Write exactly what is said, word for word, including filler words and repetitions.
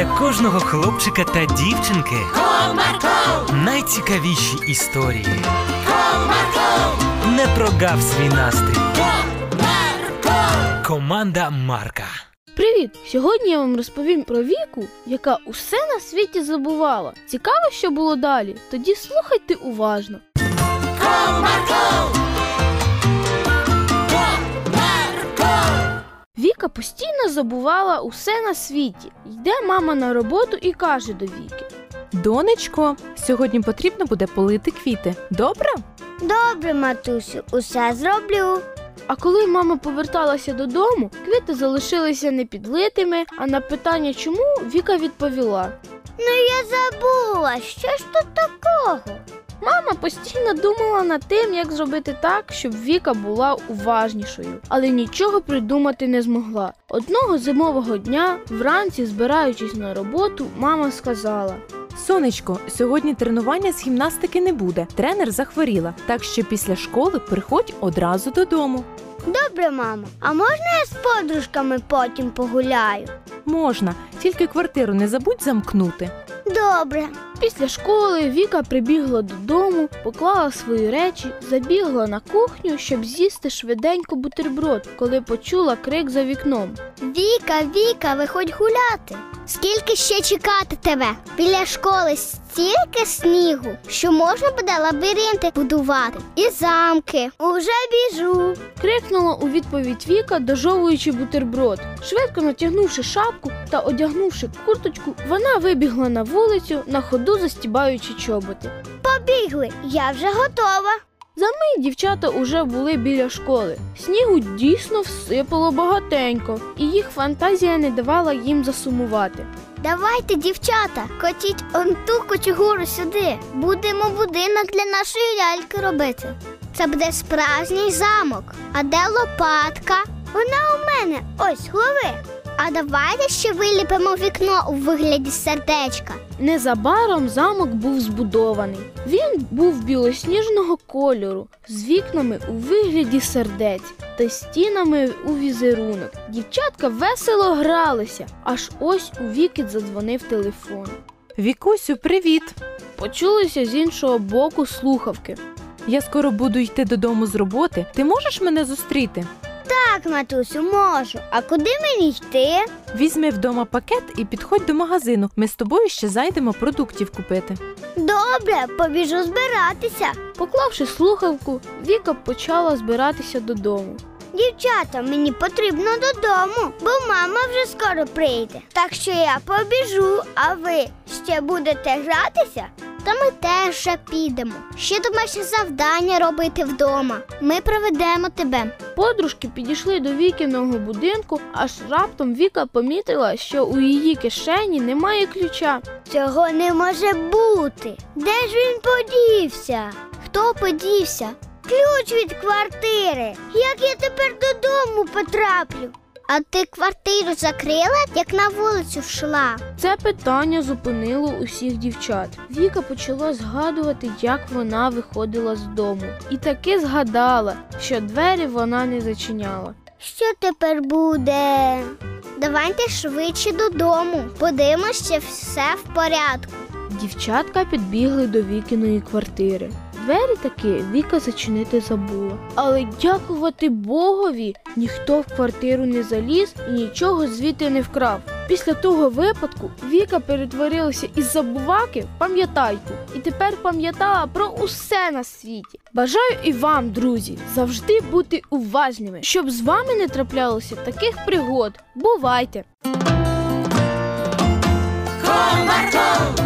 для кожного хлопчика та дівчинки. Комарков! Найцікавіші історії. Комарков! Не прогав свій настрій. Комарков! Команда Марка. Привіт! Сьогодні я вам розповім про Віку, яка усе на світі забувала. Цікаво, що було далі? Тоді слухайте уважно. Комарков! Віка постійно забувала усе на світі. Йде мама на роботу і каже до Віки. Донечко, сьогодні потрібно буде полити квіти. Добре? Добре, матусю, усе зроблю. А коли мама поверталася додому, квіти залишилися непідлитими, а на питання чому Віка відповіла. Ну я забула, що ж тут такого? Мама постійно думала над тим, як зробити так, щоб Віка була уважнішою, але нічого придумати не змогла. Одного зимового дня, вранці, збираючись на роботу, мама сказала. Сонечко, сьогодні тренування з гімнастики не буде. Тренер захворіла, так що після школи приходь одразу додому. Добре, мамо. А можна я з подружками потім погуляю? Можна, тільки квартиру не забудь замкнути. Добре. Після школи Віка прибігла додому, поклала свої речі, забігла на кухню, щоб з'їсти швиденько бутерброд, коли почула крик за вікном. Віка, Віка, виходь гуляти. Скільки ще чекати тебе? Біля школи стільки снігу, що можна буде лабіринти будувати і замки. Уже біжу. Крикнула у відповідь Віка, дожовуючи бутерброд. Швидко натягнувши шапку та одягнувши курточку, вона вибігла на вулицю, на ходу застібаючи чоботи. Побігли, я вже готова. За мить дівчата уже були біля школи. Снігу дійсно всипало багатенько, і їх фантазія не давала їм засумувати. Давайте, дівчата, котіть он ту кочегуру сюди. Будемо будинок для нашої ляльки робити. Це буде справжній замок. А де лопатка? Вона у мене. Ось, лови. А давайте ще виліпимо вікно у вигляді сердечка. Незабаром замок був збудований. Він був білосніжного кольору, з вікнами у вигляді сердець та стінами у візерунок. Дівчатка весело гралися, аж ось у Віки задзвонив телефон. Вікусю, привіт! Почулися з іншого боку слухавки. Я скоро буду йти додому з роботи, ти можеш мене зустріти? Так, матусю, можу. А куди мені йти? Візьми вдома пакет і підходь до магазину. Ми з тобою ще зайдемо продуктів купити. Добре, побіжу збиратися. Поклавши слухавку, Віка почала збиратися додому. Дівчата, мені потрібно додому, бо мама вже скоро прийде. Так що я побіжу, а ви ще будете гратися? Та ми теж ще підемо. Ще домашнє завдання робити вдома. Ми проведемо тебе. Подружки підійшли до Вікиного будинку, аж раптом Віка помітила, що у її кишені немає ключа. Цього не може бути. Де ж він подівся? Хто подівся? Ключ від квартири. Як я тепер додому потраплю? А ти квартиру закрила, як на вулицю йшла? Це питання зупинило усіх дівчат. Віка почала згадувати, як вона виходила з дому. І таки згадала, що двері вона не зачиняла. Що тепер буде? Давайте швидше додому. Подивимось, що все в порядку. Дівчатка підбігли до Вікиної квартири. Двері таки Віка зачинити забула. Але дякувати Богові, ніхто в квартиру не заліз і нічого звідти не вкрав. Після того випадку Віка перетворилася із забуваки в пам'ятайку. І тепер пам'ятала про усе на світі. Бажаю і вам, друзі, завжди бути уважними, щоб з вами не траплялося таких пригод. Бувайте! Комарков!